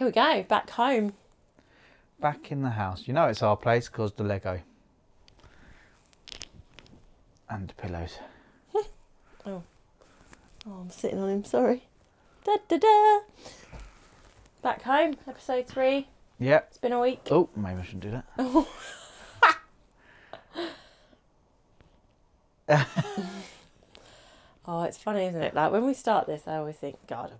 here we go, back home. Back in the house. You know it's our place because the Lego. And the pillows. Oh, I'm sitting on him, sorry. Back home, episode 3. Yeah. It's been a week. Oh, maybe I shouldn't do that. Oh. Oh, it's funny, isn't it? Like, when we start this, I always think, God,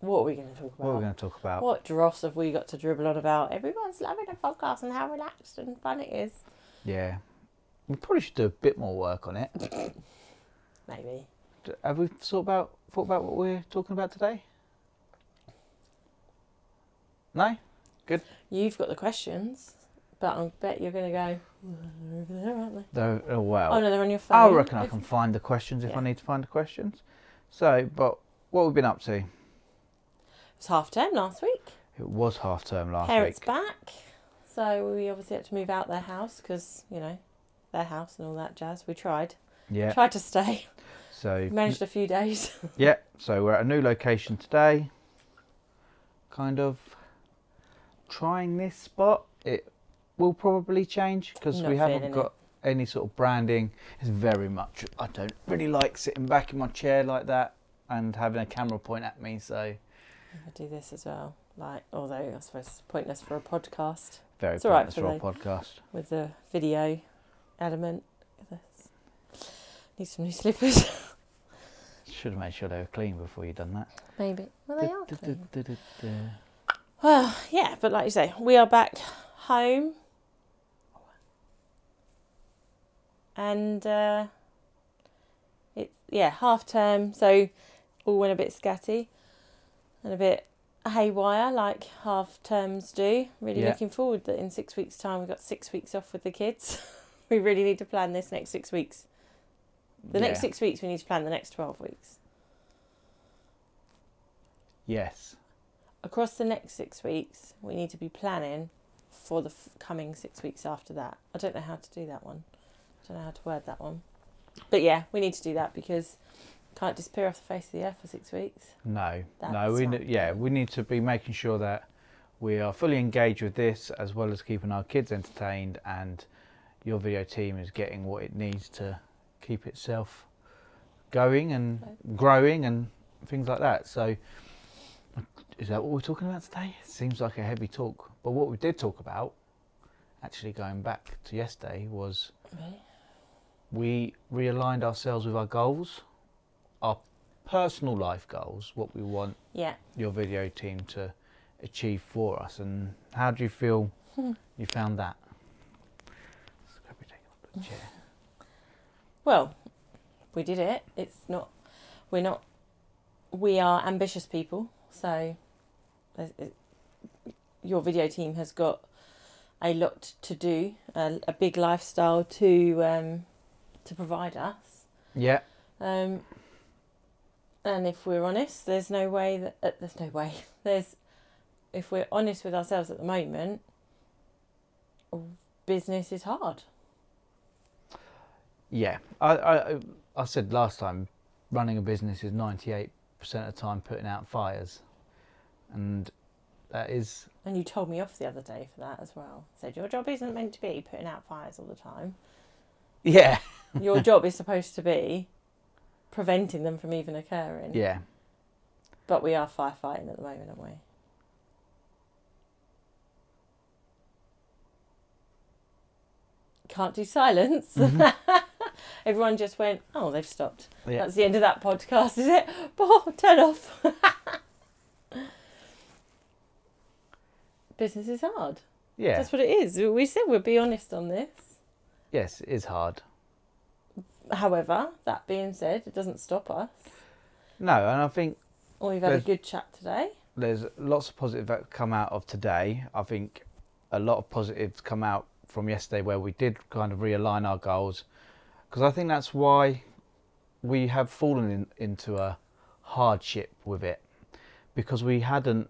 what are we going to talk about? What are we going to talk about? What dross have we got to dribble on about? Everyone's loving the podcast and how relaxed and fun it is. Yeah. We probably should do a bit more work on it. Maybe. Have we thought about what we're talking about today? No? Good. You've got the questions, but I bet you're going to go, they're over there, aren't they? They're, well, oh, no, they're on your phone. I reckon I can find the questions if I need to find the questions. So, but what have we been up to? It was half-term last week. Parents back. So we obviously had to move out their house because, you know, their house and all that jazz. We tried. Yeah. Tried to stay. So we managed a few days. Yeah. So we're at a new location today. Kind of trying this spot. It will probably change because we haven't got any sort of branding. It's very much, I don't really like sitting back in my chair like that and having a camera point at me. So I do this as well. Like, although I suppose it's pointless for a podcast. Very pointless for a podcast. With the video element. Need some new slippers. Should have made sure they were clean before you done that. Maybe. Well, they are clean. Well, yeah, but like you say, we are back home. And, half term, so all went a bit scatty and a bit haywire like half terms do. Really looking forward that in 6 weeks' time we've got 6 weeks off with the kids. We really need to plan this next 6 weeks. Next 6 weeks, we need to plan the next 12 weeks. Yes. Across the next 6 weeks, we need to be planning for the coming 6 weeks after that. I don't know how to do that one. I don't know how to word that one. But yeah, we need to do that because we can't disappear off the face of the earth for 6 weeks. No. We need to be making sure that we are fully engaged with this as well as keeping our kids entertained, and your video team is getting what it needs to keep itself going and growing and things like that. So is that what we're talking about today? It seems like a heavy talk. But what we did talk about, actually going back to yesterday, was we realigned ourselves with our goals, our personal life goals, what we want your video team to achieve for us. And how do you feel you found that? Let's probably take off the chair. Well, we did it. We are ambitious people. So your video team has got a lot to do, a big lifestyle to provide us. Yeah. And if we're honest, if we're honest with ourselves at the moment, business is hard. Yeah, I said last time, running a business is 98% of the time putting out fires, and that is... And you told me off the other day for that as well. I said, your job isn't meant to be putting out fires all the time. Yeah. Your job is supposed to be preventing them from even occurring. Yeah. But we are firefighting at the moment, aren't we? Can't do silence. Mm-hmm. Everyone just went, oh, they've stopped. Yeah. That's the end of that podcast, is it? Oh, turn off. Business is hard. Yeah. That's what it is. We said we'd be honest on this. Yes, it is hard. However, that being said, it doesn't stop us. No, and I think... Well, we've had a good chat today. There's lots of positive that come out of today. I think a lot of positives come out from yesterday where we did kind of realign our goals. Because I think that's why we have fallen into a hardship with it, because we've kind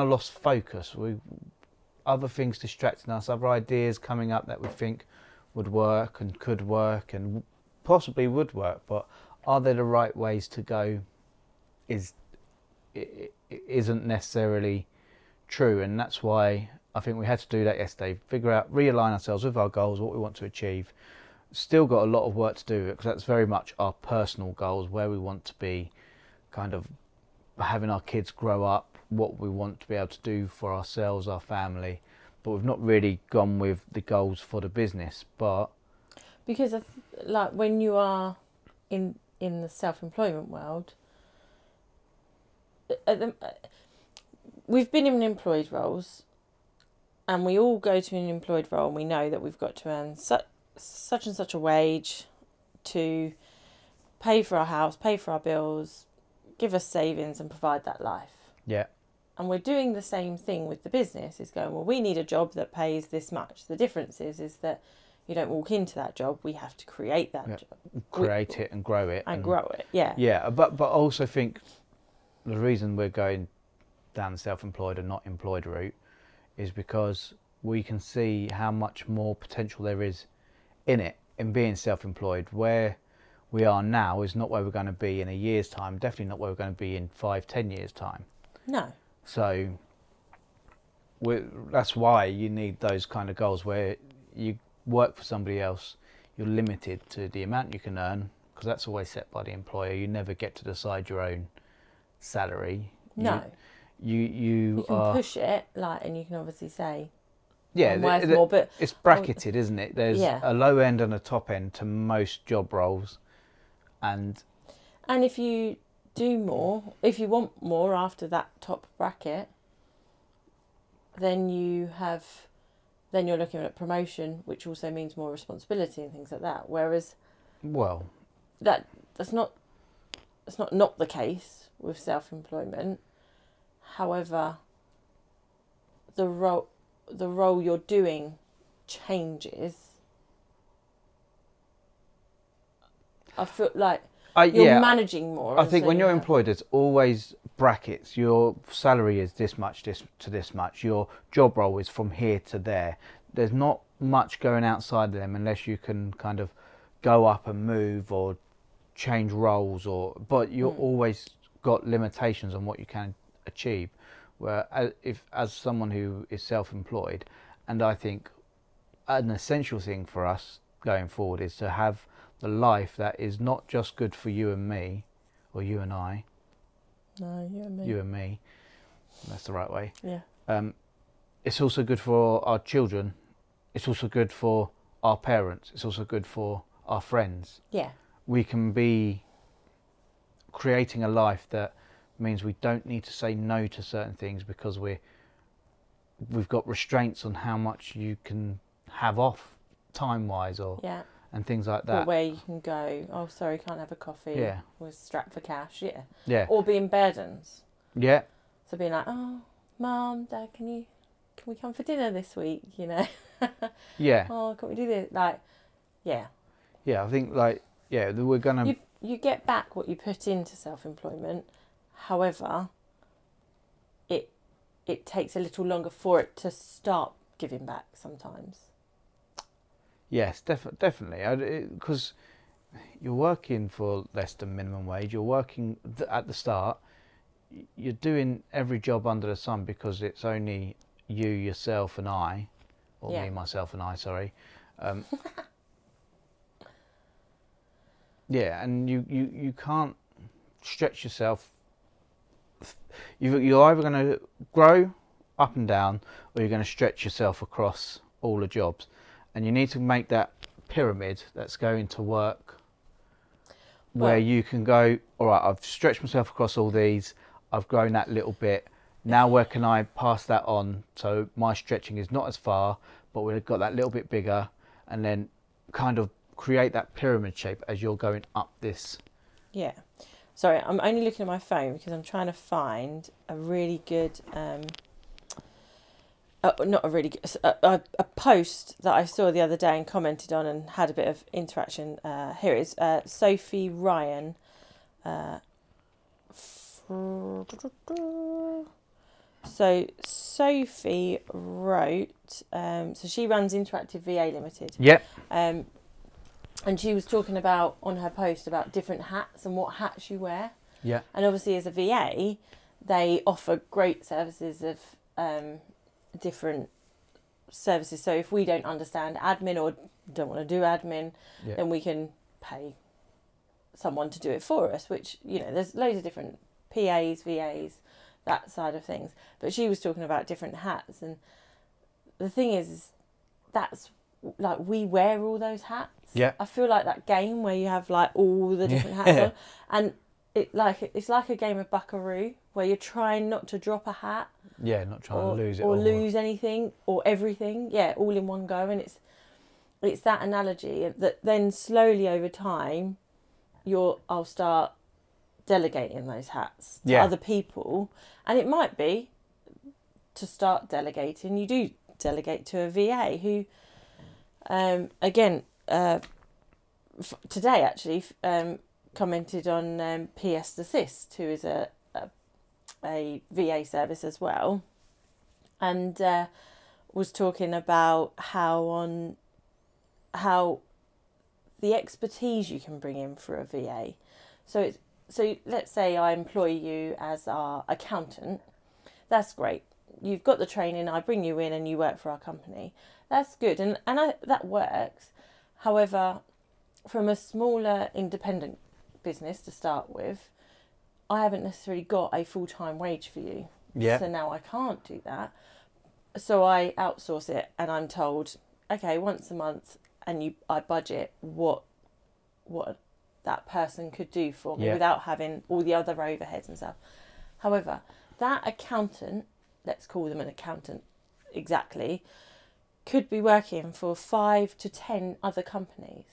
of lost focus. Other things distracting us, other ideas coming up that we think would work and could work and possibly would work, but are they the right ways to go? It isn't necessarily true, and that's why I think we had to do that yesterday, figure out, realign ourselves with our goals, what we want to achieve. Still got a lot of work to do, because that's very much our personal goals, where we want to be, kind of having our kids grow up, what we want to be able to do for ourselves, our family, but we've not really gone with the goals for the business. But because I like when you are in the self-employment world, we've been in employed roles, and we all go to an employed role, and we know that we've got to earn such and such a wage to pay for our house, pay for our bills, give us savings and provide that life. Yeah. And we're doing the same thing with the business, is going, well, we need a job that pays this much. The difference is that you don't walk into that job. We have to create that job. Create it and grow it. And grow it, yeah. Yeah, but I also think the reason we're going down the self-employed and not employed route is because we can see how much more potential there is in it, in being self-employed. Where we are now is not where we're going to be in a year's time, definitely not where we're going to be in 5-10 years time. No. So that's why you need those kind of goals, where you work for somebody else, you're limited to the amount you can earn, because that's always set by the employer. You never get to decide your own salary. No. You can push it, like, and you can obviously say, yeah, more, but it's bracketed, isn't it? There's a low end and a top end to most job roles, and if you do more, if you want more after that top bracket, then you're looking at promotion, which also means more responsibility and things like that. Whereas, well, that's not the case with self-employment. However, the role you're doing changes. I feel like you're managing more. I think when you're employed, there's always brackets. Your salary is this much, this to this much. Your job role is from here to there. There's not much going outside of them, unless you can kind of go up and move or change roles. But you're always got limitations on what you can achieve. Where as someone who is self-employed, and I think an essential thing for us going forward is to have the life that is not just good for you and me, or you and I. No, you and me. You and me. That's the right way. Yeah. It's also good for our children. It's also good for our parents. It's also good for our friends. Yeah. We can be creating a life that means we don't need to say no to certain things, because we've got restraints on how much you can have off time-wise, or and things like that. Or where you can go, oh, sorry, can't have a coffee. Yeah. We're strapped for cash, yeah. Or being burdens. Yeah. So being like, oh, Mum, Dad, can we come for dinner this week, you know? Yeah. Oh, can we do this? Like, yeah. Yeah, I think, like, yeah, we're going to... You get back what you put into self-employment. However, it takes a little longer for it to start giving back sometimes. Yes, definitely. Because you're working for less than minimum wage. You're working at the start. You're doing every job under the sun, because it's only you, yourself and I. Or me, myself and I, sorry. Yeah, and you can't stretch yourself. You're either going to grow up and down, or you're going to stretch yourself across all the jobs, and you need to make that pyramid that's going to work, where you can go, all right, I've stretched myself across all these, I've grown that little bit, now where can I pass that on, so my stretching is not as far, but we've got that little bit bigger, and then kind of create that pyramid shape as you're going up this. Yeah. Sorry, I'm only looking at my phone because I'm trying to find a really good, a post that I saw the other day and commented on and had a bit of interaction. Here it is, Sophie Ryan. So Sophie wrote, so she runs Interactive VA Limited. Yep. And she was talking about, on her post, about different hats and what hats you wear. Yeah. And obviously as a VA, they offer great services of different services. So if we don't understand admin or don't want to do admin, then we can pay someone to do it for us, which, you know, there's loads of different PAs, VAs, that side of things. But she was talking about different hats. And the thing is that's like we wear all those hats. Yeah. I feel like that game where you have like all the different hats on. And it's like a game of Buckaroo where you're trying not to drop a hat. Yeah, not trying to lose it all. Or lose anything or everything. Yeah, all in one go. And it's that analogy that then slowly over time I'll start delegating those hats to other people. And it might be to start delegating. You do delegate to a VA who, today actually commented on PS Assist, who is a VA service as well, and was talking about how the expertise you can bring in for a VA. So let's say I employ you as our accountant. That's great. You've got the training. I bring you in and you work for our company. That's good. And that works. However, from a smaller independent business to start with, I haven't necessarily got a full-time wage for you. Yeah. So now I can't do that. So I outsource it and I'm told, okay, once a month and I budget what that person could do for me without having all the other overheads and stuff. However, that accountant, let's call them an accountant exactly, could be working for 5 to 10 other companies.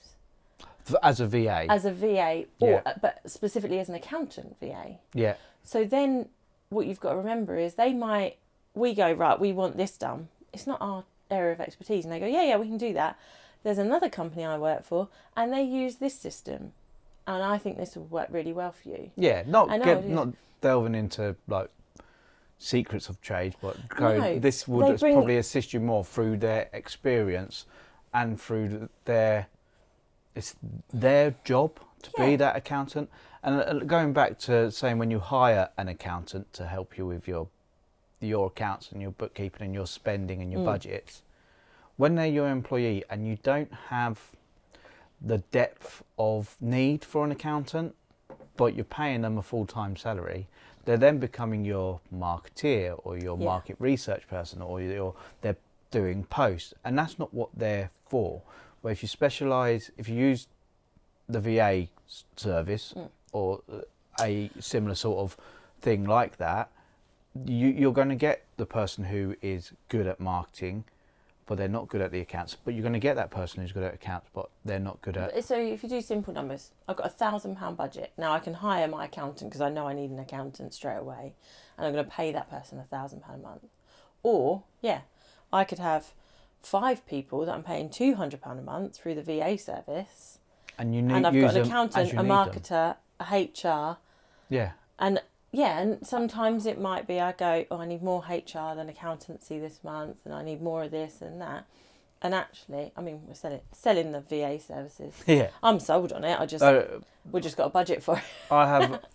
As a VA? As a VA, but specifically as an accountant VA. Yeah. So then what you've got to remember is we go, right, we want this done. It's not our area of expertise. And they go, yeah, we can do that. There's another company I work for and they use this system. And I think this will work really well for you. Yeah, not delving into like secrets of trade, but this would probably assist you more through their experience and through their job to be that accountant. And going back to saying when you hire an accountant to help you with your accounts and your bookkeeping and your spending and your budgets, when they're your employee and you don't have the depth of need for an accountant, but you're paying them a full-time salary, they're then becoming your marketeer or your market research person or they're doing posts. And that's not what they're for. Where if you specialise, if you use the VA service or a similar sort of thing like that, you're going to get the person who is good at marketing, but they're not good at the accounts. But you're going to get that person who's good at accounts, but they're not good at... So if you do simple numbers, I've got a £1,000 budget. Now I can hire my accountant because I know I need an accountant straight away. And I'm going to pay that person £1,000 a month. Or, I could have 5 people that I'm paying £200 a month through the VA service. And I've got an accountant, a marketer, a HR. Yeah. And sometimes it might be I go, I need more HR than accountancy this month, and I need more of this and that. And actually, I mean, we're selling the VA services. Yeah. I'm sold on it. We just got a budget for it. I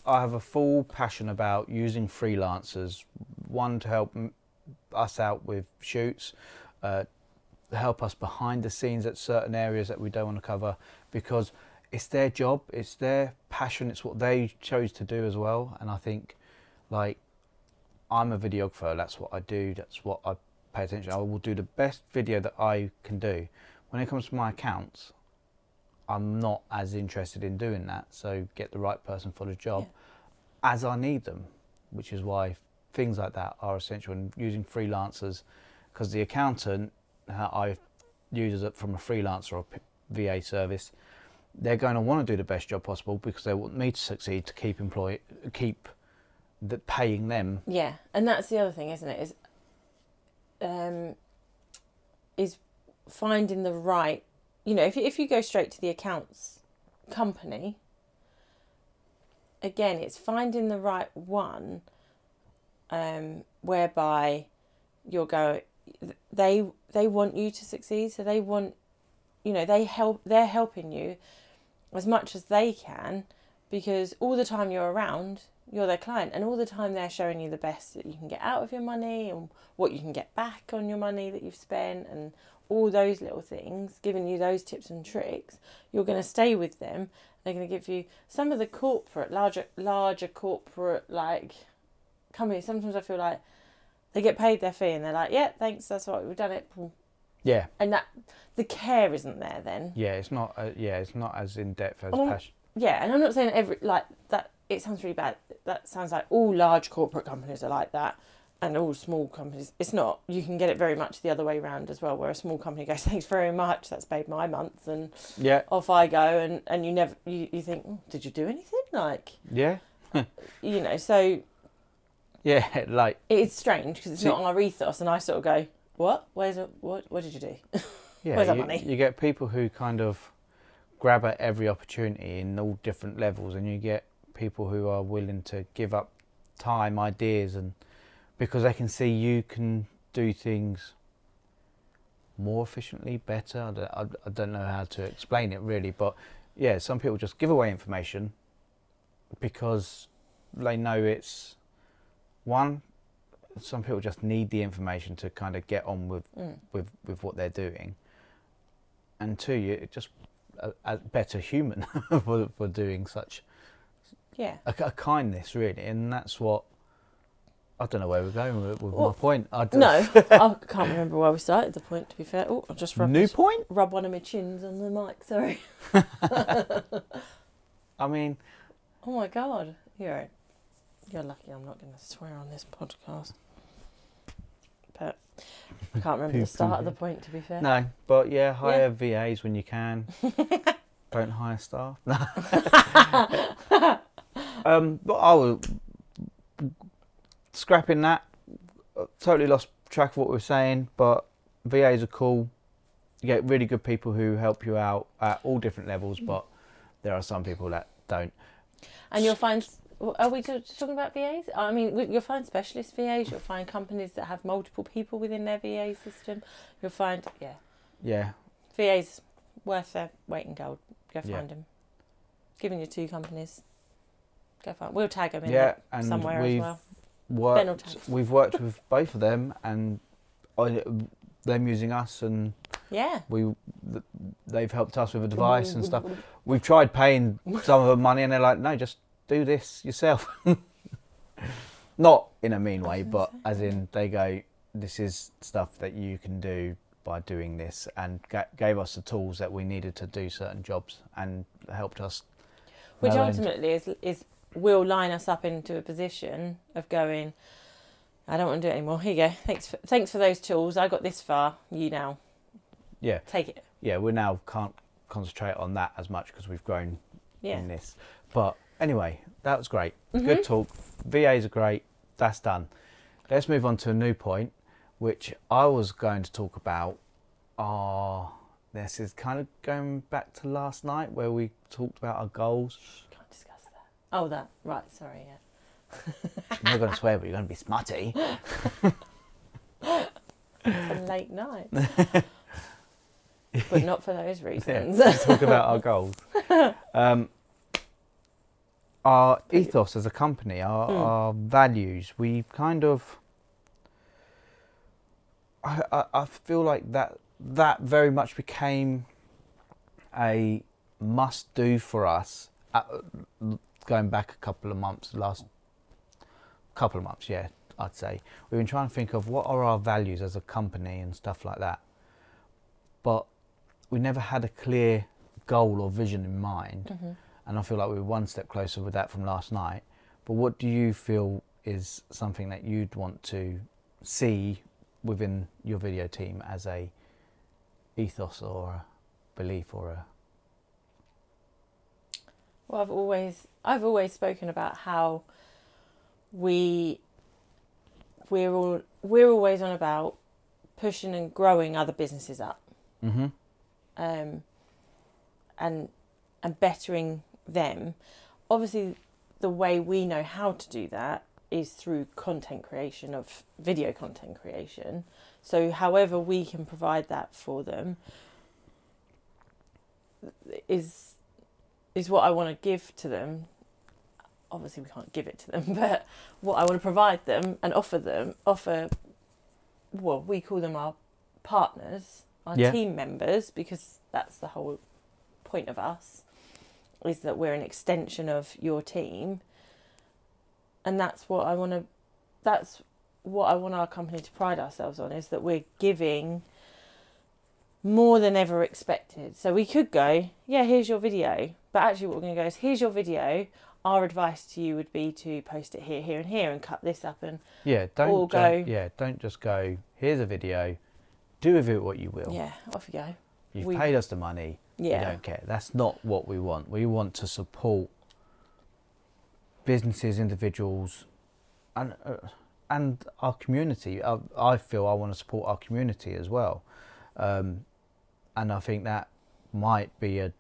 have a full passion about using freelancers, one to help us out with shoots, help us behind the scenes at certain areas that we don't want to cover, because it's their job, it's their passion, it's what they chose to do as well. And I think, like, I'm a videographer, that's what I do, that's what I pay attention to. I will do the best video that I can do. When it comes to my accounts, I'm not as interested in doing that, so get the right person for the job as I need them, which is why things like that are essential, and using freelancers, because the accountant I use from a freelancer or VA service, they're going to want to do the best job possible because they want me to succeed, to keep paying them. Yeah, and that's the other thing, isn't it? Is finding the right, if you go straight to the accounts company, again, it's finding the right one, whereby you're going. They want you to succeed, so they want. They're helping you as much as they can, because all the time you're around, you're their client, and all the time they're showing you the best that you can get out of your money and what you can get back on your money that you've spent and all those little things, giving you those tips and tricks. You're going to stay with them. They're going to give you some of the corporate, larger corporate like companies. Sometimes I feel like they get paid their fee and they're like, yeah, thanks, that's what we've done it. Yeah. And that the care isn't there then. Yeah, it's not. Yeah, it's not as in depth as passion. Yeah, and I'm not saying every like that. It sounds really bad. That sounds like all large corporate companies are like that, and all small companies. It's not. You can get it very much the other way around as well, where a small company goes, thanks very much, that's paid my month, and yeah, off I go, and you never you think, oh, did you do anything? Like, yeah, you know, so yeah, like it's strange because it's not our ethos, and I sort of go, what? Where's it? What did you do? Yeah, where's that money? You get people who kind of grab at every opportunity in all different levels, and you get people who are willing to give up time, ideas, and because they can see you can do things more efficiently, better. I don't know how to explain it really, but yeah, some people just give away information because they know it's one. Some people just need the information to kind of get on with what they're doing, and two, you're just a better human for doing such. Yeah, a kindness really, and that's what I don't know where we're going with my point. I can't remember where we started the point. To be fair, oh, I just rub one of my chins on the mic. Sorry. I mean, oh my God, you're lucky. I'm not going to swear on this podcast, but I can't remember the start of the point. To be fair, no, but yeah, hire VAs when you can. Don't hire staff. But I was scrapping that. Totally lost track of what we were saying, but VAs are cool. You get really good people who help you out at all different levels, but there are some people that don't. And you'll find, are we talking about VAs? I mean, you'll find specialist VAs, you'll find companies that have multiple people within their VA system. You'll find, yeah. VAs, worth their weight in gold. Go find them. Giving you two companies. Go find. We'll tag them in somewhere as well. Ben will tag. We've worked with both of them and them using us, and they've helped us with a device and stuff. We've tried paying some of them money and they're like, no, just do this yourself. Not in a mean way, but as in they go, this is stuff that you can do by doing this, and gave us the tools that we needed to do certain jobs and helped us. Which ultimately is will line us up into a position of going, I don't want to do it anymore. Here you go. Thanks for those tools. I got this far. You now. Yeah. Take it. Yeah, we now can't concentrate on that as much because we've grown in this. But anyway, that was great. Mm-hmm. Good talk. VAs are great. That's done. Let's move on to a new point, which I was going to talk about. This is kind of going back to last night where we talked about our goals. Can't discuss that. Oh, that. Right, sorry, yeah. I'm not going to swear, but you're going to be smutty. It's a late night. But not for those reasons. Yeah, talk about our goals. Our ethos as a company, our values, we kind of... I feel like that very much became a must-do for us going back a couple of months, I'd say. We've been trying to think of what are our values as a company and stuff like that. But we never had a clear goal or vision in mind. Mm-hmm. And I feel like we were one step closer with that from last night. But what do you feel is something that you'd want to see within your video team as a ethos or a belief or a... Well, I've always spoken about how we're always on about pushing and growing other businesses up, mm-hmm. And bettering them. Obviously, the way we know how to do that is through video content creation. So however we can provide that for them is what I want to give to them obviously we can't give it to them, but what I want to provide them and offer, well, we call them our partners, our team members, because that's the whole point of us, is that we're an extension of your team. And that's what I want our company to pride ourselves on, is that we're giving more than ever expected. So we could go, yeah, here's your video. But actually what we're going to go is, here's your video. Our advice to you would be to post it here, here and here, and cut this up and don't just go, here's a video, do with it what you will. Yeah, off you go. You've paid us the money. Yeah. We don't care. That's not what we want. We want to support businesses, individuals, and our community. I feel I want to support our community as well. And I think that might be a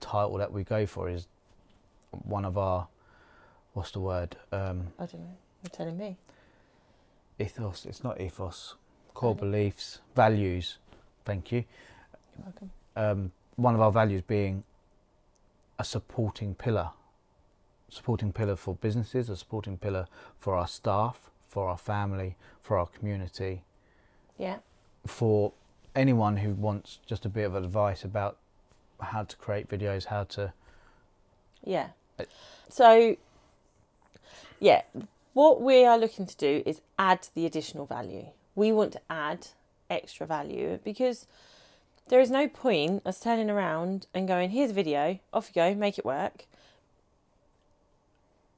title that we go for, is one of our, what's the word? I don't know. You're telling me. Ethos. It's not ethos. Core beliefs, values. Thank you. You're welcome. One of our values being a supporting pillar for businesses, a supporting pillar for our staff, for our family, for our community. Yeah. For anyone who wants just a bit of advice about how to create videos, how to... Yeah. So, yeah, what we are looking to do is add the additional value. We want to add extra value, because there is no point us turning around and going, here's a video, off you go, make it work.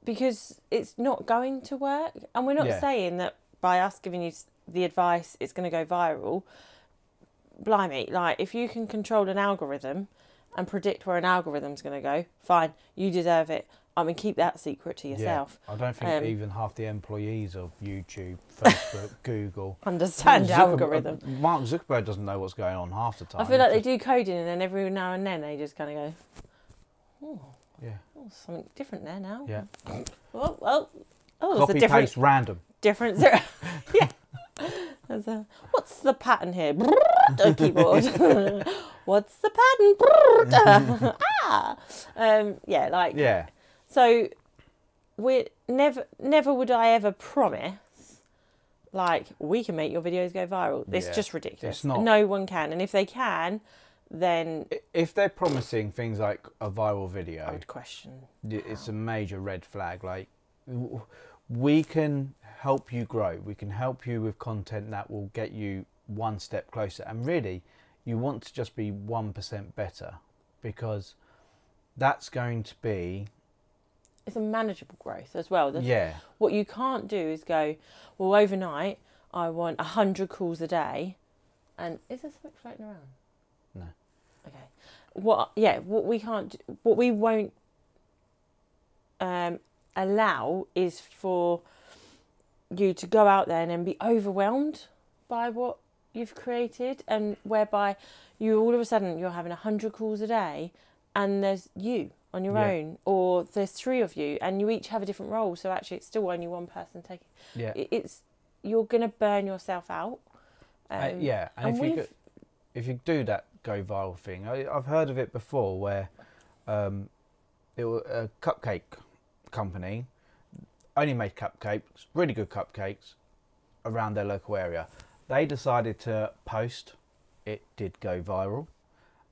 Because it's not going to work. And we're not saying that by us giving you the advice, it's going to go viral. Blimey, like, if you can control an algorithm and predict where an algorithm's going to go, fine, you deserve it. I mean, keep that secret to yourself. Yeah, I don't think even half the employees of YouTube, Facebook, Google... understand algorithm. Mark Zuckerberg doesn't know what's going on half the time. I feel like they do coding, and then every now and then they just kind of go, oh... Yeah. Oh, something different there now. Yeah. Copy, paste, random. Different. Yeah. What's the pattern here? Keyboard. What's the pattern? So we never would I ever promise, like, we can make your videos go viral. It's just ridiculous. It's not. No one can, and if they can, then if they're promising things like a viral video, I would question. It's a major red flag. Like, we can help you grow. We can help you with content that will get you one step closer. And really, you want to just be 1% better, because that's going to be... It's a manageable growth as well. What you can't do is go, well, overnight, I want 100 calls a day. And is there something floating around? No. Okay. What we won't allow is for you to go out there and then be overwhelmed by what you've created, and whereby you all of a sudden you're having 100 calls a day, and there's you on your own, or there's three of you, and you each have a different role. So actually, it's still only one person taking. Yeah. You're gonna burn yourself out. If you do that go viral thing, I've heard of it before, where it was a cupcake company, only made cupcakes, really good cupcakes, around their local area. They decided to post. It did go viral,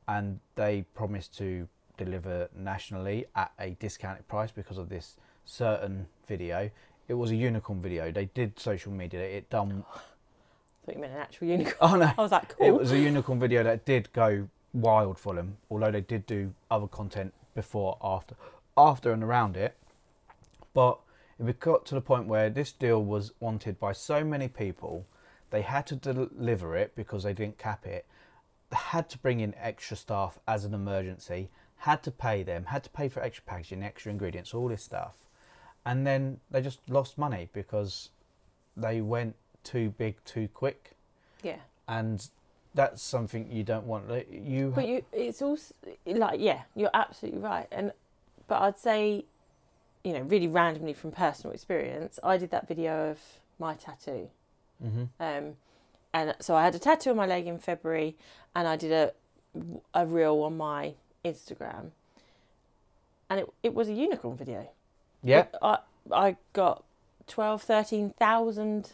and they promised to deliver nationally at a discounted price because of this certain video. It was a unicorn video. They did social media. It done... I thought you meant an actual unicorn. Oh, no. I was like, cool. It was a unicorn video that did go wild for them, although they did do other content before, after and around it. But it got to the point where this deal was wanted by so many people, they had to deliver it because they didn't cap it. They had to bring in extra staff as an emergency, had to pay them, had to pay for extra packaging, extra ingredients, all this stuff. And then they just lost money because they went too big too quick, and that's something you don't want. It's also like, you're absolutely right. And but I'd say, you know, really randomly from personal experience, I did that video of my tattoo. And so I had a tattoo on my leg in February, and I did a reel on my Instagram, and it was a unicorn video. Yeah. I got 13,000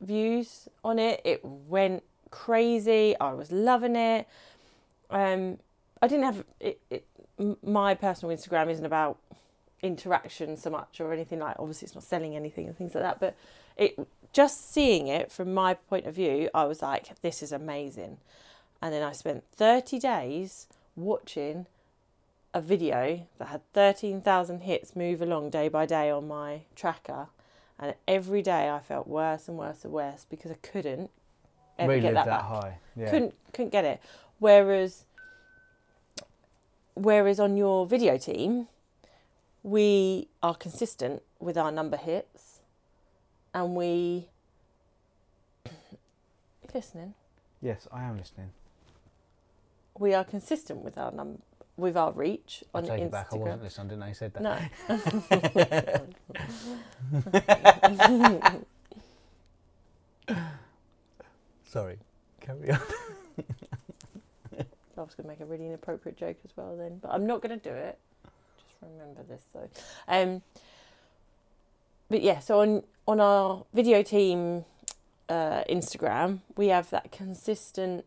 views on it. It went crazy. I was loving it. I didn't have it, my personal Instagram isn't about interaction so much or anything, like, obviously it's not selling anything and things like that, but it just seeing it from my point of view, I was like, this is amazing. And then I spent 30 days watching a video that had 13,000 hits move along day by day on my tracker, and every day I felt worse and worse and worse because I couldn't ever relive get that high. Yeah. Couldn't get it. Whereas on your video team, we are consistent with our number hits, and we... Are you listening? Yes, I am listening. We are consistent with our reach on Instagram. I take it back, I wasn't listening, didn't I? You said that. No. Sorry, carry on. I was going to make a really inappropriate joke as well then, but I'm not going to do it. Just remember this though. But yeah, so on our video team Instagram, we have that consistent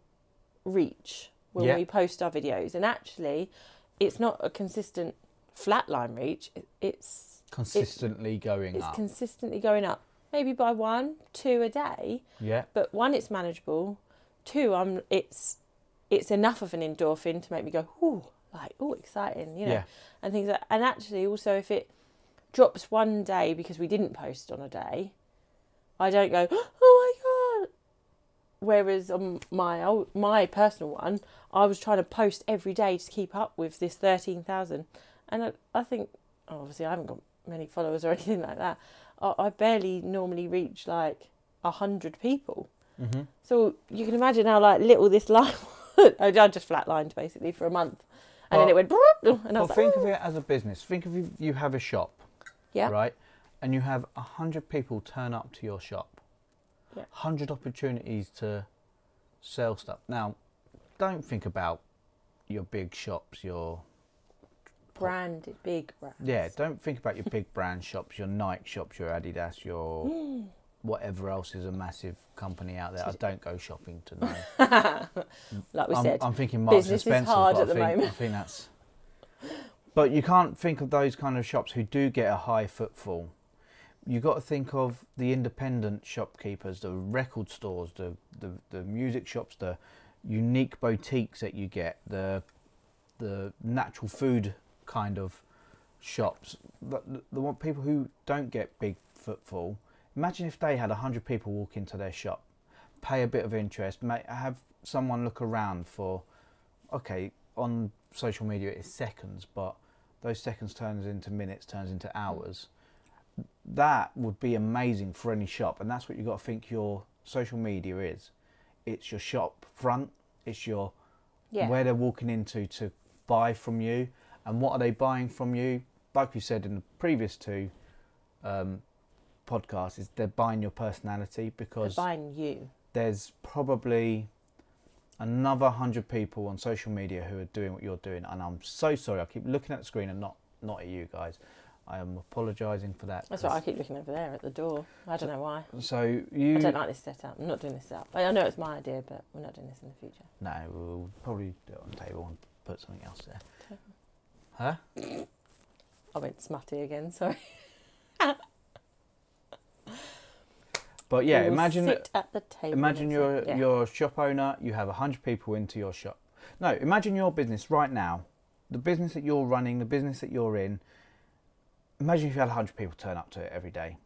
reach when we post our videos. And actually, it's not a consistent flatline reach. It's consistently going up. It's consistently going up. Maybe by 1, 2 a day. Yeah. But 1, it's manageable. 2, it's enough of an endorphin to make me go, ooh, like, ooh, exciting, you know, and things like that. And actually, also, if it drops one day because we didn't post on a day, I don't go, oh my God. Whereas on my personal one, I was trying to post every day to keep up with this 13,000. And I think, obviously, I haven't got many followers or anything like that. I barely normally reach like 100 people. Mm-hmm. So you can imagine how like little this line was. I just flatlined basically for a month, and then it went. And I was think of it as a business. Think of you have a shop, right, and you have 100 people turn up to your shop, 100 opportunities to sell stuff. Now, don't think about your big shops, your branded big brands. Yeah, don't think about your big brand shops, your Nike shops, your Adidas, your whatever else is a massive company out there. I don't go shopping to know. Like we said, I'm thinking Marks and Spencer's, but I think that's... But you can't think of those kind of shops who do get a high footfall. You've got to think of the independent shopkeepers, the record stores, the music shops, the unique boutiques that you get, the natural food kind of shops. The people who don't get big footfall. Imagine if they had 100 people walk into their shop, pay a bit of interest, have someone look around for, okay, on social media it's seconds, but those seconds turns into minutes, turns into hours. That would be amazing for any shop, and that's what you've got to think your social media is. It's your shop front, it's your where they're walking into to buy from you, and what are they buying from you? Like we said in the previous two podcast is they're buying your personality, because they're buying you. There's probably another 100 people on social media who are doing what you're doing, and I'm so sorry, I keep looking at the screen and not at you guys. I am apologising for that. That's right, I keep looking over there at the door. I don't know why. So I don't like this setup. I'm not doing this setup. I know it's my idea, but we're not doing this in the future. No, we'll probably do it on the table and put something else there. Huh? I went smutty again, sorry. But yeah, imagine your shop owner, you have 100 people into your shop. No, imagine your business right now, the business that you're running, the business that you're in. Imagine if you had 100 people turn up to it every day.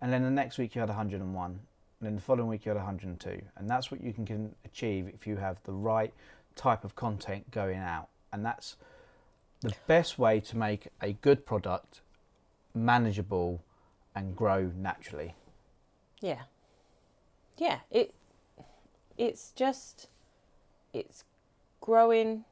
And then the next week you had 101. And then the following week you had 102. And that's what you can achieve if you have the right type of content going out. And that's the best way to make a good product manageable and grow naturally. Yeah. It's growing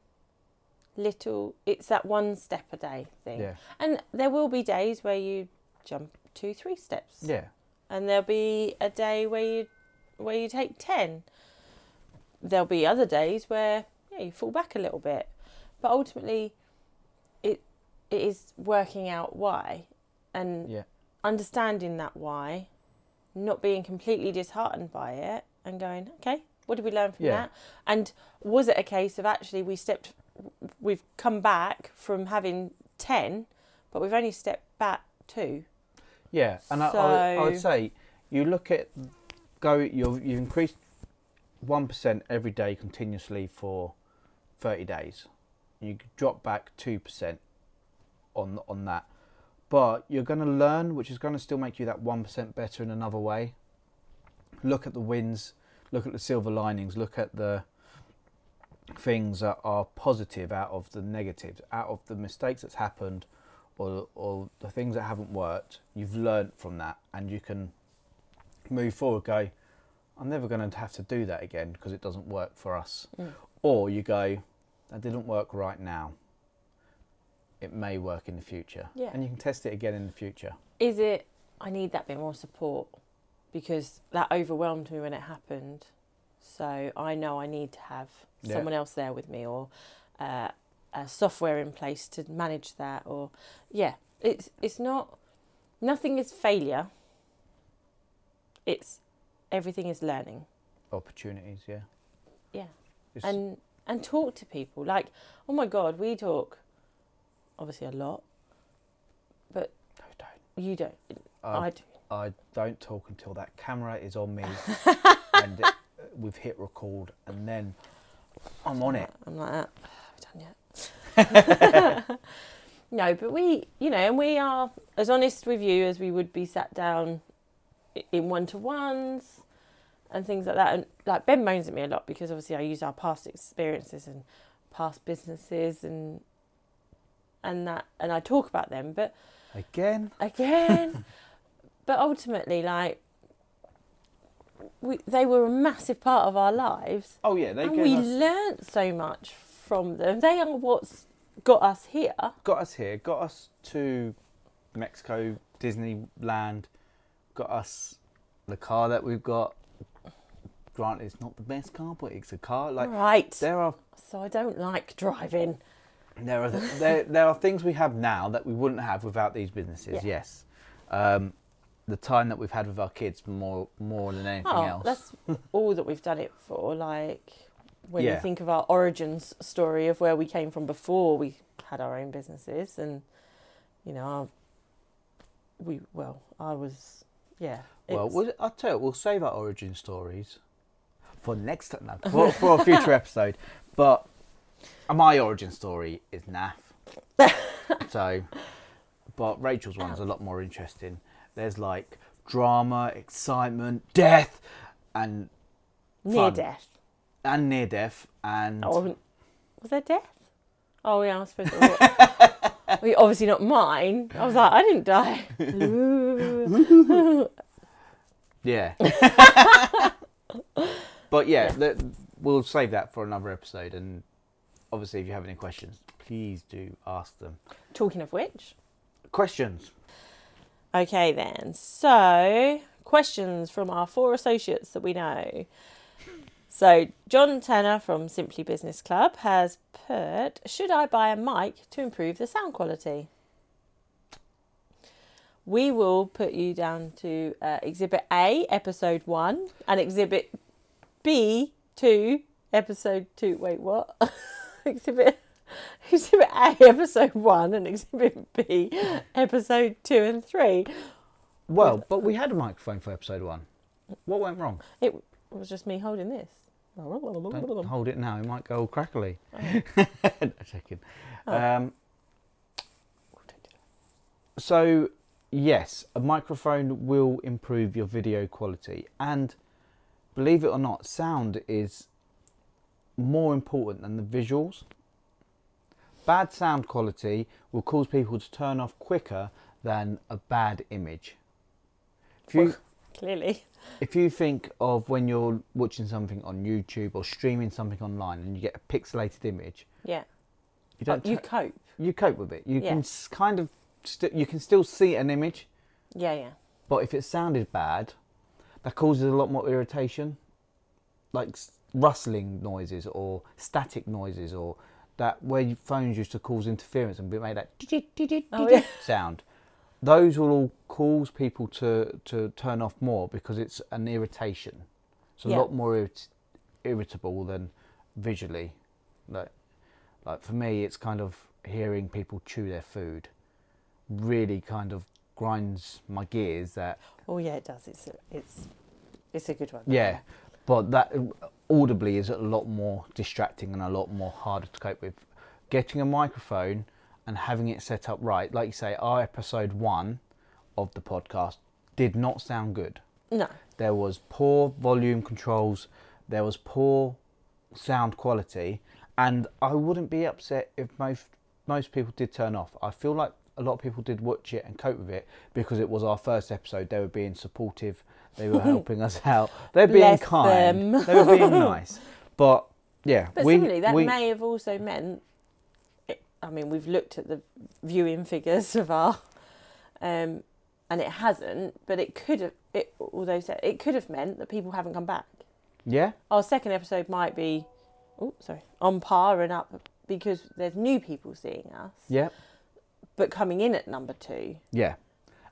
little. It's that one step a day thing. Yeah. And there will be days where you jump 2, 3 steps. Yeah. And there'll be a day where you take 10. There'll be other days where you fall back a little bit, but ultimately, it is working out why. and understanding that why, not being completely disheartened by it and going, okay, what did we learn from that? And was it a case of actually we've come back from having 10, but we've only stepped back 2? Yeah, and so... I would say you look at, you've increased 1% every day continuously for 30 days. You drop back 2% on that. But you're going to learn, which is going to still make you that 1% better in another way. Look at the wins, look at the silver linings, look at the things that are positive out of the negatives, out of the mistakes that's happened or the things that haven't worked. You've learned from that and you can move forward, go, I'm never going to have to do that again because it doesn't work for us. Mm. Or you go, that didn't work right now. It may work in the future. Yeah. And you can test it again in the future. Is it, I need that bit more support because that overwhelmed me when it happened. So I know I need to have someone else there with me or a software in place to manage that. Or, it's not, nothing is failure. It's, everything is learning. Opportunities, Yeah. It's... And talk to people. Like, oh my God, we talk. Obviously a lot, but no, don't. You don't. I do. I don't talk until that camera is on me and we've hit record, and then I'm on it. I'm like that. Have we done yet? No, but we, and we are as honest with you as we would be sat down in one-to-ones and things like that. And like Ben moans at me a lot because obviously I use our past experiences and past businesses and that, and I talk about them, but again but ultimately, like, they were a massive part of our lives. Oh yeah, they and we learnt so much from them. They are what's got us here, got us to Mexico, Disneyland, got us the car that we've got. Granted, it's not the best car, but it's a car. Like, right, there are, so I don't like driving. There are things we have now that we wouldn't have without these businesses. Yeah. Yes, the time that we've had with our kids more than anything else. That's all that we've done it for. Like, when you think of our origins story of where we came from before we had our own businesses, and I'll tell you, we'll save our origin stories for next time. No, for a future episode, but. My origin story is naff. So, but Rachel's one's a lot more interesting. There's like drama, excitement, death, and near death. And was there death? Oh yeah, I suppose. Obviously not mine. I was like, I didn't die. Yeah. But we'll save that for another episode. And obviously, if you have any questions, please do ask them. Talking of which... questions. Okay, then. So, questions from our 4 associates that we know. So, John Tanner from Simply Business Club has put, should I buy a mic to improve the sound quality? We will put you down to Exhibit A, Episode 1, and Exhibit B, 2, Episode 2. Wait, what? Exhibit A, Episode 1, and Exhibit B, Episode 2 and 3. Well, but we had a microphone for Episode 1. What went wrong? It was just me holding this. Don't hold it now. It might go all crackly. Oh. No, second. Oh. So, yes, a microphone will improve your video quality. And believe it or not, sound is... more important than the visuals. Bad sound quality will cause people to turn off quicker than a bad image. Clearly. If you think of when you're watching something on YouTube or streaming something online and you get a pixelated image, you cope. You cope with it. You can kind of you can still see an image. Yeah. But if it sounded bad, that causes a lot more irritation, like rustling noises or static noises, or that where your phones used to cause interference and make that sound. those will all cause people to turn off more because it's an irritation. It's a lot more irritable than visually. Like for me, it's kind of hearing people chew their food really kind of grinds my gears. That it does. It's a good one. Yeah, but that audibly is a lot more distracting and a lot more harder to cope with. Getting a microphone and having it set up right, like you say, our episode 1 of the podcast did not sound good. No. There was poor volume controls, there was poor sound quality, and I wouldn't be upset if most people did turn off. I feel like a lot of people did watch it and cope with it because it was our first episode. They were being supportive, they were helping us out, they were being kind, they were being nice. But yeah, but similarly, that may have also meant, I mean, we've looked at the viewing figures of our, and it hasn't, but it could have, it could have meant that people haven't come back. Yeah. Our second episode might be, on par and up because there's new people seeing us. Yeah. But coming in at number 2. Yeah.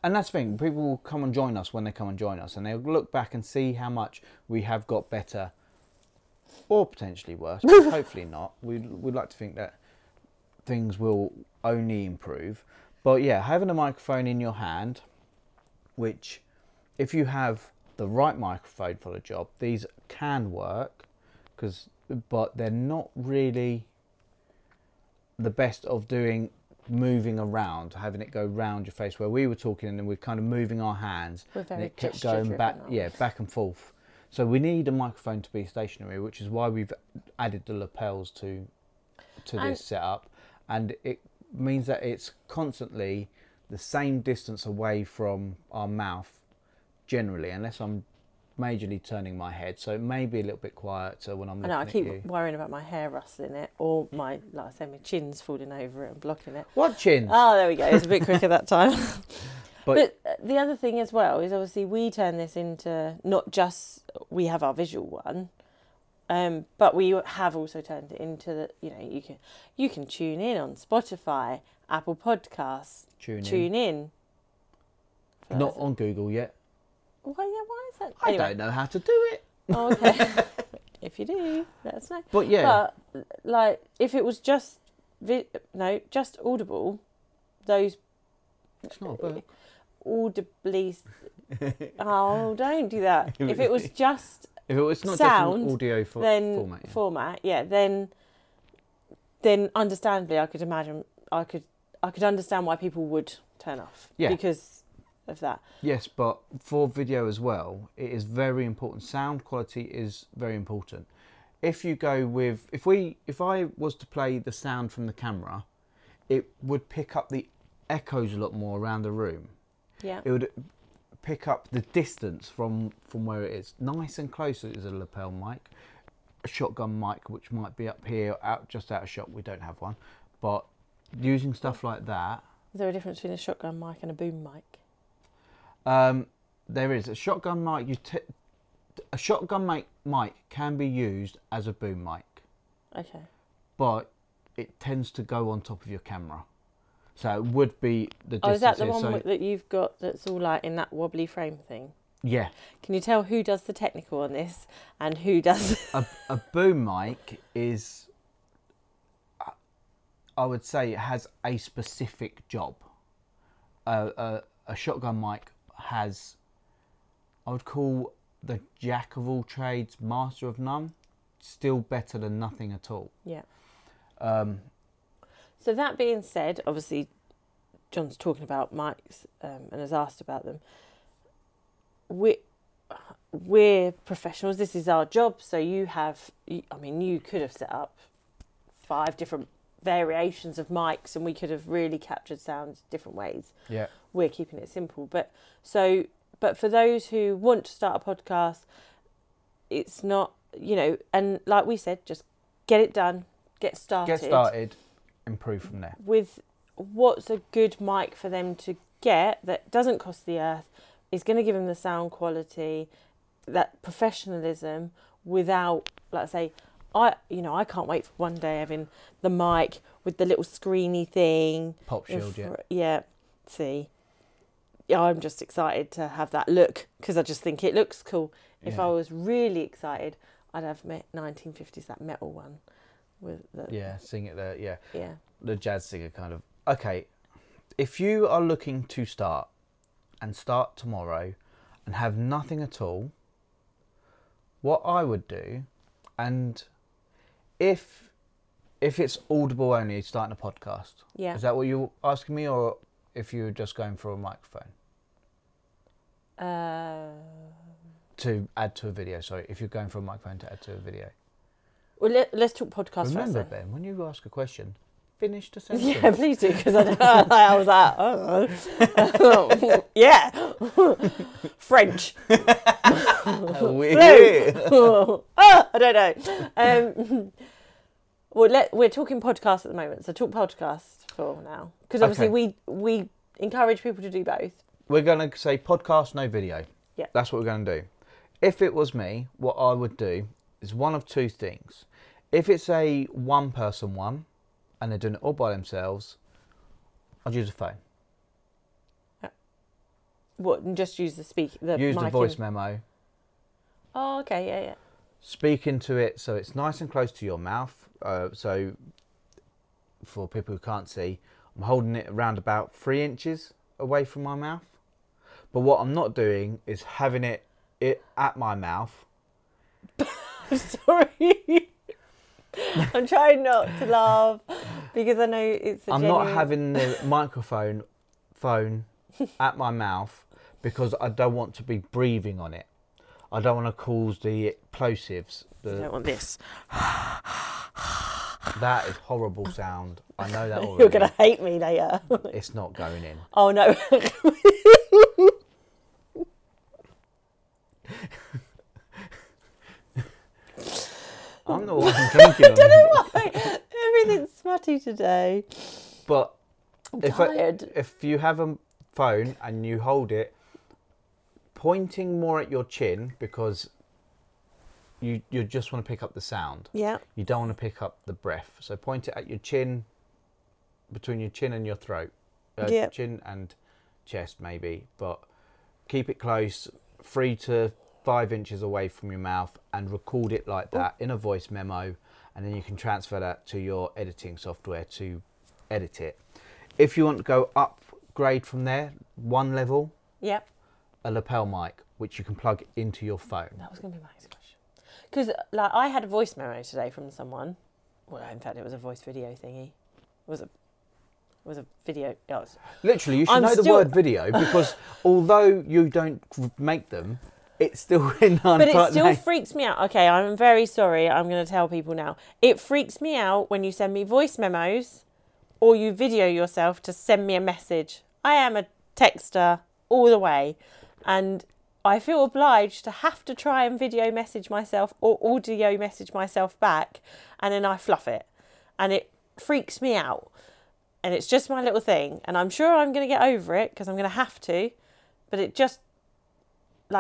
And that's the thing, people will come and join us when they come and join us, and they'll look back and see how much we have got better or potentially worse, but hopefully not. We'd like to think that things will only improve. But yeah, having a microphone in your hand, which if you have the right microphone for the job, these can work, but they're not really the best of doing moving around, having it go round your face, where we were talking and then we're kind of moving our hands and it kept going back and forth. So we need a microphone to be stationary, which is why we've added the lapels to this setup. And it means that it's constantly the same distance away from our mouth, generally, unless I'm majorly turning my head. So it may be a little bit quieter when I'm looking at you. I keep worrying about my hair rustling it, or my, like I say, my chin's falling over it and blocking it. What chin? Oh, there we go. It's a bit quicker that time. But the other thing as well is obviously we turn this into not just we have our visual one, but we have also turned it into the, you can tune in on Spotify, Apple Podcasts, tune in. Not on Google yet. Why is that? Anyway. I don't know how to do it. Oh, okay. If you do, let us know. But yeah. But like, if it was just audible, those. It's not a book. Audibly. Oh, don't do that. If it was just. If it was not sound, just an audio format. Yeah. Then understandably, I could understand why people would turn off. Yeah. Because of that. Yes, but for video as well, it is very important. Sound quality is very important. If you go with, if I was to play the sound from the camera, it would pick up the echoes a lot more around the room. Yeah. It would pick up the distance from where it is. Nice and close is a lapel mic, a shotgun mic, which might be up here, just out of shot. We don't have one, but using stuff like that. Is there a difference between a shotgun mic and a boom mic? There is a shotgun mic. A shotgun mic can be used as a boom mic. Okay. But it tends to go on top of your camera. So it would be the distance. Oh, is that the one that you've got that's all like in that wobbly frame thing? Yeah. Can you tell who does the technical on this and who does... a boom mic is... I would say it has a specific job. A shotgun mic has... I would call the jack of all trades, master of none. Still better than nothing at all. Yeah. So that being said, obviously, John's talking about mics and has asked about them. We're professionals. This is our job. So you could have set up 5 different variations of mics and we could have really captured sounds different ways. Yeah. We're keeping it simple. But for those who want to start a podcast, it's not, and like we said, just get it done, get started. Improve from there with what's a good mic for them to get that doesn't cost the earth, is going to give them the sound quality, that professionalism, without, like I say, I can't wait for one day having the mic with the little screeny thing, pop shield. Yeah, see, yeah, I'm just excited to have that look because I just think it looks cool. If I was really excited, I'd have 1950s, that metal one. With the, sing it there, yeah. The jazz singer kind of. Okay, if you are looking to start tomorrow and have nothing at all, what I would do, and if it's audible only, starting a podcast. Yeah. Is that what you're asking me, or if you were just going for a microphone? To add to a video, sorry. If you're going for a microphone to add to a video. Well, let's talk podcast first. Remember, Ben, when you ask a question, finish the sentence. Yeah, please do, because I was like, oh. Yeah. French. I don't know. Well, we're talking podcasts at the moment, so talk podcast for now. Because obviously we encourage people to do both. We're going to say podcast, no video. Yeah. That's what we're going to do. If it was me, what I would do is one of two things. If it's a one-person one, and they're doing it all by themselves, I'd use a phone. What? And just use the speak? Use the voice memo. Oh, okay, yeah. Speak into it so it's nice and close to your mouth. So, for people who can't see, I'm holding it around about 3 inches away from my mouth. But what I'm not doing is having it at my mouth. Sorry. I'm trying not to laugh because I know it's a I'm not having the phone at my mouth because I don't want to be breathing on it. I don't want to cause the plosives. I don't want this. That is horrible sound. I know that already. You're going to hate me later. It's not going in. Oh, no. I'm the one drinking. I don't know why. Everything's smutty today. But if you have a phone and you hold it, pointing more at your chin because you just want to pick up the sound. Yeah. You don't want to pick up the breath. So point it at your chin, between your chin and your throat. Chin and chest maybe. But keep it close, 3 to 5 inches away from your mouth, and record it like that in a voice memo, and then you can transfer that to your editing software to edit it. If you want to go upgrade from there, one level. Yep. A lapel mic, which you can plug into your phone. That was going to be my next question. Because I had a voice memo today from someone. Well, in fact, it was a voice video thingy. It was a video. Oh, literally, you should know the word video because although you don't make them, it's still in our But it still freaks me out. Okay, I'm very sorry. I'm going to tell people now. It freaks me out when you send me voice memos or you video yourself to send me a message. I am a texter all the way. And I feel obliged to have to try and video message myself or audio message myself back, and then I fluff it. And it freaks me out. And it's just my little thing. And I'm sure I'm going to get over it because I'm going to have to. But it just...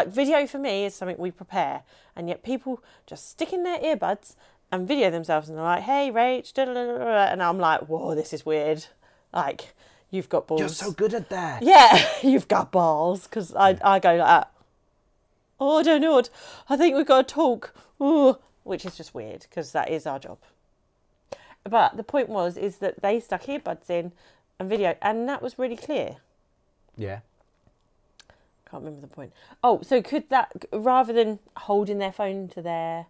video for me is something we prepare. And yet people just stick in their earbuds and video themselves. And they're like, hey, Rach, da da da da. And I'm like, whoa, this is weird. You've got balls. You're so good at that. Yeah, you've got balls. Because I go like that. Oh, I don't know. I think we've got to talk. Ooh. Which is just weird because that is our job. But the point is that they stuck earbuds in and video. And that was really clear. Yeah. Can't remember the point. Oh, so could that, rather than holding their phone to their...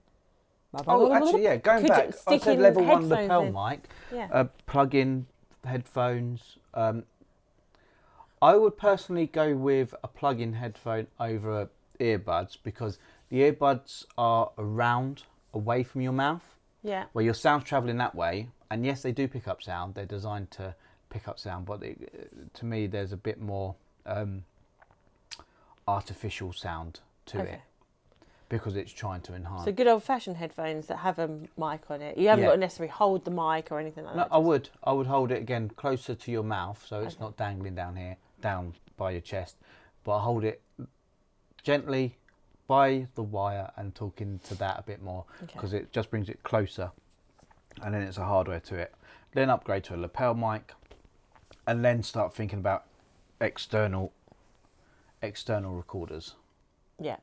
going back. I said level one lapel mic. Yeah. Plug in headphones. I would personally go with a plug-in headphone over earbuds because the earbuds are around, away from your mouth. Yeah. Where your sound's travelling that way. And yes, they do pick up sound. They're designed to pick up sound. But to me, there's a bit more artificial sound to it because it's trying to enhance. So good old-fashioned headphones that have a mic on it. You haven't got to necessarily hold the mic or anything like that. No, I would hold it again closer to your mouth so it's not dangling down here, down by your chest, but I hold it gently by the wire and talk into that a bit more because it just brings it closer, and then it's a hardware to it. Then upgrade to a lapel mic and then start thinking about external external recorders. Yeah.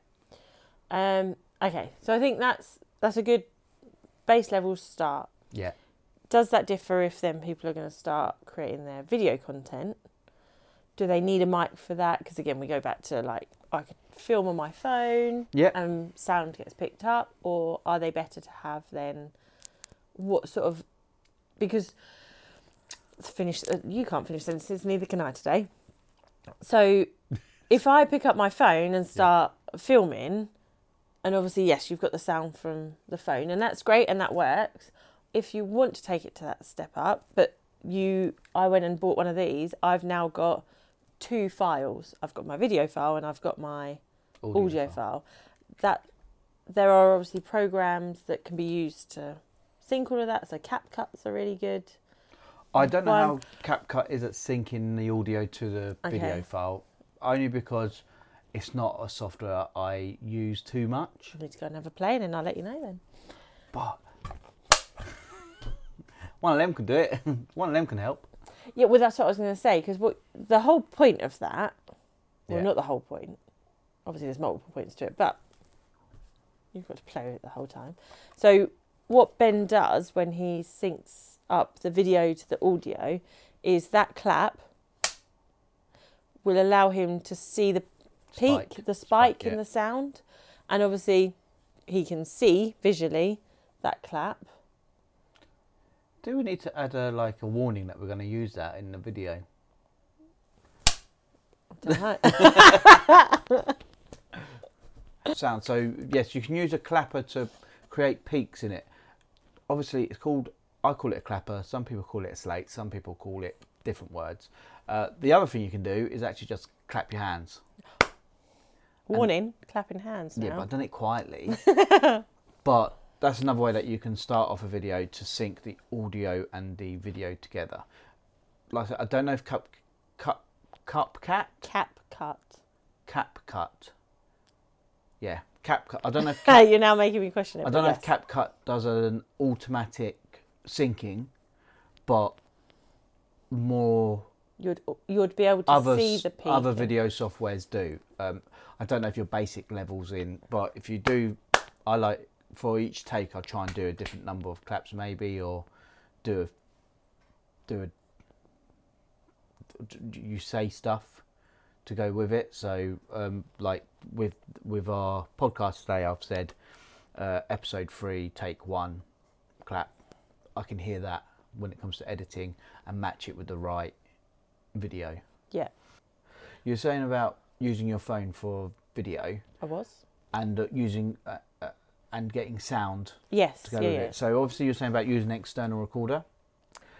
Okay, so I think that's a good base level start. Yeah. Does that differ if then people are going to start creating their video content? Do they need a mic for that? Because again, we go back to like, I could film on my phone, yeah, and sound gets picked up, or are they better to have then what sort of, because finish, you can't finish sentences, neither can I today. So if I pick up my phone and start filming, and obviously, yes, you've got the sound from the phone and that's great and that works. If you want to take it to that step up, but I went and bought one of these, I've now got two files. I've got my video file and I've got my audio file. That there are obviously programs that can be used to sync all of that. So CapCut's are really good. I don't know how CapCut is at syncing the audio to the video file, only because it's not a software I use too much. I need to go and have a play and then I'll let you know then. But one of them can do it. One of them can help. Yeah, well, that's what I was going to say, because the whole point of that, well, not the whole point, obviously there's multiple points to it, but you've got to play with it the whole time. So what Ben does when he syncs up the video to the audio is that clap will allow him to see the peak, the spike in the sound, and obviously he can see visually that clap. Do we need to add a warning that we're going to use that in the video? I don't know. Sound. So yes, you can use a clapper to create peaks in it. Obviously, I call it a clapper. Some people call it a slate. Some people call it different words. The other thing you can do is actually just clap your hands. Warning, clapping hands now. Yeah, but I've done it quietly. But that's another way that you can start off a video to sync the audio and the video together. Like I don't know if CapCut. Yeah, CapCut. I don't know if you're now making me question it. I don't know if CapCut does an automatic syncing, but more you'd be able to see the peak. Other video softwares do. I don't know if your basic level's in, but if you do, I like. For each take, I'll try and do a different number of claps, maybe, or you say stuff to go with it. So, like with our podcast today, I've said episode 3, take 1, clap. I can hear that when it comes to editing and match it with the right video. Yeah. You're saying about using your phone for video. I was. And using. And getting sound to go with it. So obviously you're saying about using an external recorder.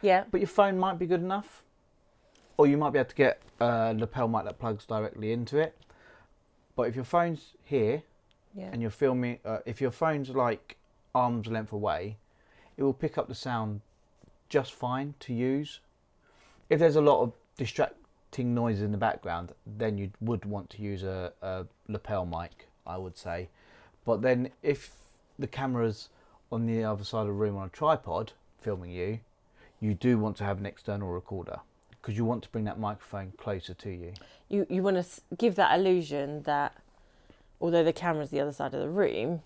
Yeah. But your phone might be good enough. Or you might be able to get a lapel mic that plugs directly into it. But if your phone's here and you're filming, if your phone's like arm's length away, it will pick up the sound just fine to use. If there's a lot of distracting noises in the background, then you would want to use a lapel mic, I would say. But then if the camera's on the other side of the room on a tripod filming you, you do want to have an external recorder because you want to bring that microphone closer to you. You want to give that illusion that although the camera's the other side of the room,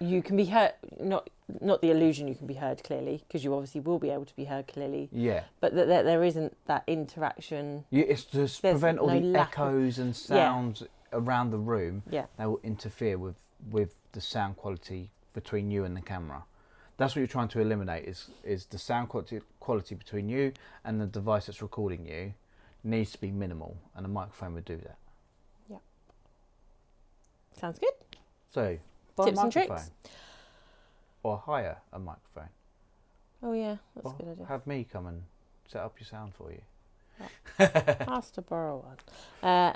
you can be heard, not the illusion you can be heard clearly, because you obviously will be able to be heard clearly. Yeah. But that there isn't that interaction. It's to prevent all the echoes and sounds around the room that will interfere with the sound quality between you and the camera. That's what you're trying to eliminate is the sound quality between you and the device that's recording you needs to be minimal, and a microphone would do that. Yeah. Sounds good. So, buy tips a microphone. And tricks. Or hire a microphone. Oh yeah, that's a good idea. Have me come and set up your sound for you. Yeah. Ask to borrow one.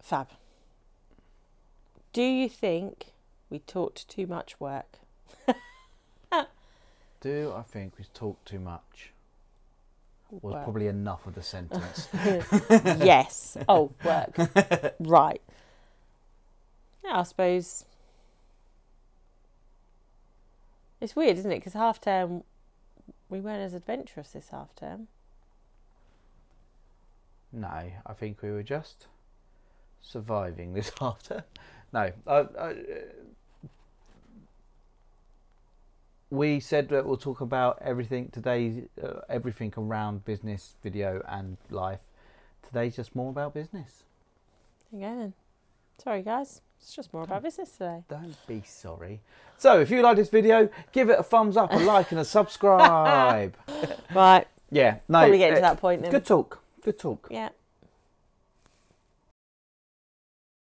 Fab. Do you think we talked too much work? Do I think we talked too much? Was probably enough of the sentence. Yes. Oh, work. Right. Yeah, I suppose. It's weird, isn't it? Because half term, we weren't as adventurous this half term. No, I think we were just surviving this after. No, we said that we'll talk about everything today, everything around business, video and life. Today's just more about business. There you go then. Sorry guys, it's just more about business today. Don't be sorry. So if you like this video, give it a thumbs up, a like and a subscribe. Right. Yeah. No, probably getting to that point then. Good talk. Good talk. Yeah.